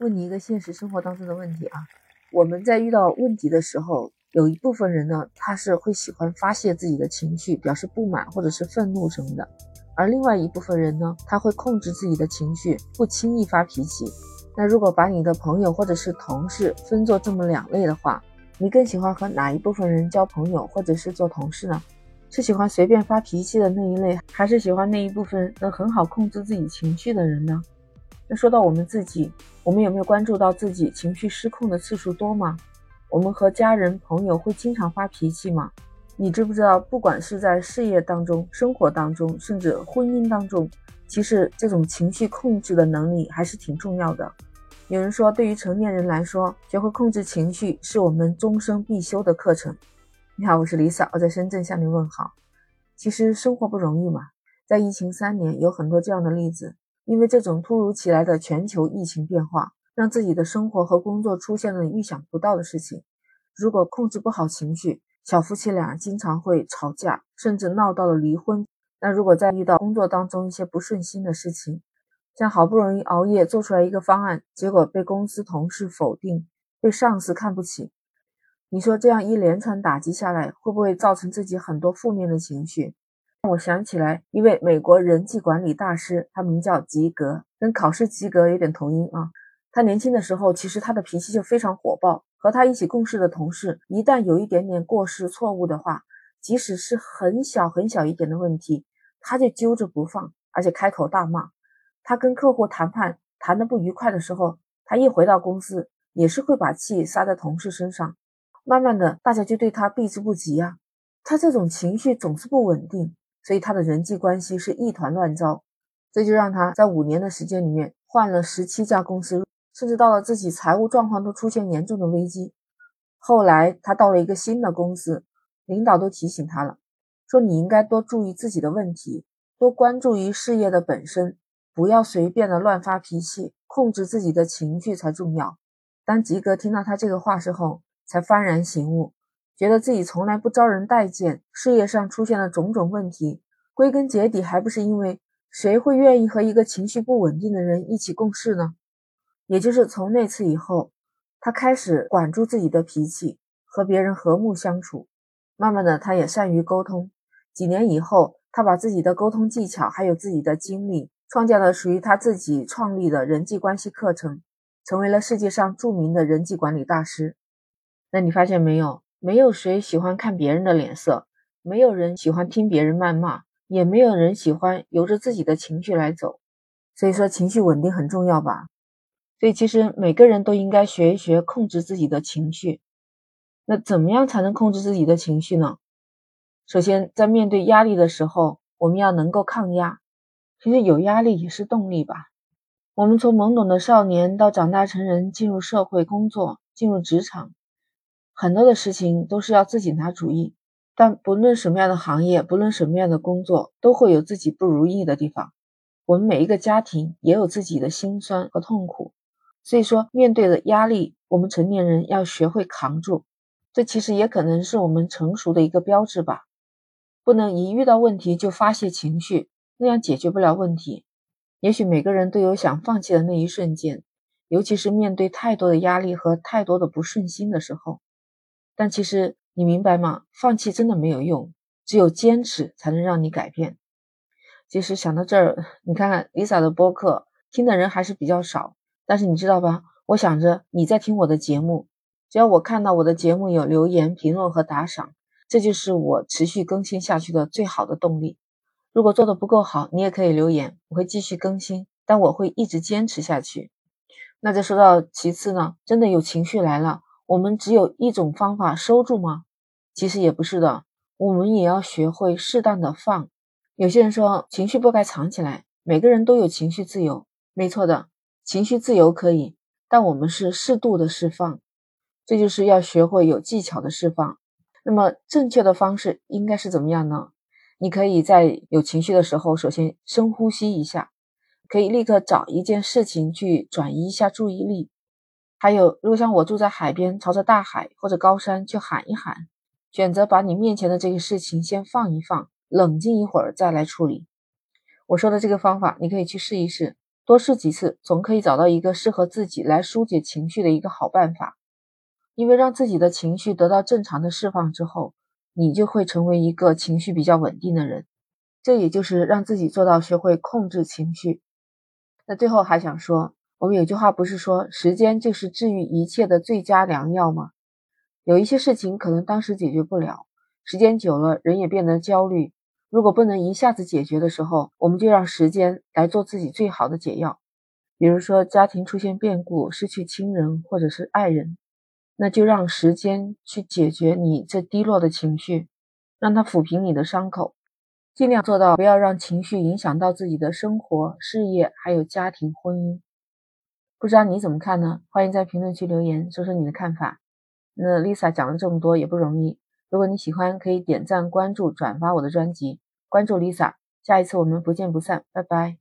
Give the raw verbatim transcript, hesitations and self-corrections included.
问你一个现实生活当中的问题啊，我们在遇到问题的时候，有一部分人呢，他是会喜欢发泄自己的情绪，表示不满或者是愤怒什么的，而另外一部分人呢，他会控制自己的情绪，不轻易发脾气。那如果把你的朋友或者是同事分作这么两类的话，你更喜欢和哪一部分人交朋友或者是做同事呢？是喜欢随便发脾气的那一类，还是喜欢那一部分能很好控制自己情绪的人呢？那说到我们自己，我们有没有关注到自己情绪失控的次数多吗？我们和家人朋友会经常发脾气吗？你知不知道，不管是在事业当中、生活当中，甚至婚姻当中，其实这种情绪控制的能力还是挺重要的。有人说，对于成年人来说，学会控制情绪是我们终生必修的课程。你好，我是Lisa，我在深圳向你问好。其实生活不容易嘛，在疫情三年有很多这样的例子，因为这种突如其来的全球疫情变化，让自己的生活和工作出现了预想不到的事情。如果控制不好情绪，小夫妻俩经常会吵架，甚至闹到了离婚。那如果再遇到工作当中一些不顺心的事情，像好不容易熬夜做出来一个方案，结果被公司同事否定，被上司看不起，你说这样一连串打击下来，会不会造成自己很多负面的情绪？让我想起来一位美国人际管理大师，他名叫吉格，跟考试及格有点同音啊。他年轻的时候，其实他的脾气就非常火爆，和他一起共事的同事，一旦有一点点过失错误的话，即使是很小很小一点的问题，他就揪着不放，而且开口大骂。他跟客户谈判谈得不愉快的时候，他一回到公司，也是会把气撒在同事身上。慢慢的，大家就对他避之不及啊。他这种情绪总是不稳定，所以他的人际关系是一团乱糟。这就让他在五年的时间里面换了十七家公司，甚至到了自己财务状况都出现严重的危机。后来他到了一个新的公司，领导都提醒他了，说你应该多注意自己的问题，多关注于事业的本身，不要随便的乱发脾气，控制自己的情绪才重要。当吉格听到他这个话时候，才幡然醒悟，觉得自己从来不招人待见，事业上出现了种种问题，归根结底还不是因为谁会愿意和一个情绪不稳定的人一起共事呢？也就是从那次以后，他开始管住自己的脾气，和别人和睦相处。慢慢的，他也善于沟通。几年以后，他把自己的沟通技巧还有自己的经历，创建了属于他自己创立的人际关系课程，成为了世界上著名的人际管理大师。那你发现没有，没有谁喜欢看别人的脸色，没有人喜欢听别人谩骂，也没有人喜欢由着自己的情绪来走。所以说情绪稳定很重要吧。所以其实每个人都应该学一学控制自己的情绪。那怎么样才能控制自己的情绪呢？首先，在面对压力的时候，我们要能够抗压。其实有压力也是动力吧。我们从懵懂的少年到长大成人，进入社会工作，进入职场，很多的事情都是要自己拿主意，但不论什么样的行业，不论什么样的工作，都会有自己不如意的地方。我们每一个家庭也有自己的辛酸和痛苦，所以说面对的压力，我们成年人要学会扛住。这其实也可能是我们成熟的一个标志吧。不能一遇到问题就发泄情绪，那样解决不了问题。也许每个人都有想放弃的那一瞬间，尤其是面对太多的压力和太多的不顺心的时候。但其实你明白吗？放弃真的没有用，只有坚持才能让你改变。其实想到这儿，你看看 Lisa 的播客听的人还是比较少，但是你知道吧，我想着你在听我的节目，只要我看到我的节目有留言、评论和打赏，这就是我持续更新下去的最好的动力。如果做得不够好，你也可以留言，我会继续更新，但我会一直坚持下去。那再说到其次呢，真的有情绪来了，我们只有一种方法收住吗？其实也不是的，我们也要学会适当的放。有些人说情绪不该藏起来，每个人都有情绪自由，没错的，情绪自由可以，但我们是适度的释放，这就是要学会有技巧的释放。那么正确的方式应该是怎么样呢？你可以在有情绪的时候，首先深呼吸一下，可以立刻找一件事情去转移一下注意力。还有，如果像我住在海边，朝着大海或者高山去喊一喊，选择把你面前的这个事情先放一放，冷静一会儿再来处理。我说的这个方法，你可以去试一试，多试几次，总可以找到一个适合自己来疏解情绪的一个好办法。因为让自己的情绪得到正常的释放之后，你就会成为一个情绪比较稳定的人。这也就是让自己做到学会控制情绪。那最后还想说，我们有句话不是说时间就是治愈一切的最佳良药吗？有一些事情可能当时解决不了，时间久了人也变得焦虑，如果不能一下子解决的时候，我们就让时间来做自己最好的解药。比如说家庭出现变故，失去亲人或者是爱人，那就让时间去解决你这低落的情绪，让它抚平你的伤口，尽量做到不要让情绪影响到自己的生活、事业，还有家庭、婚姻。不知道你怎么看呢？欢迎在评论区留言说说你的看法。那 Lisa 讲了这么多也不容易，如果你喜欢可以点赞、关注、转发我的专辑，关注 Lisa， 下一次我们不见不散，拜拜。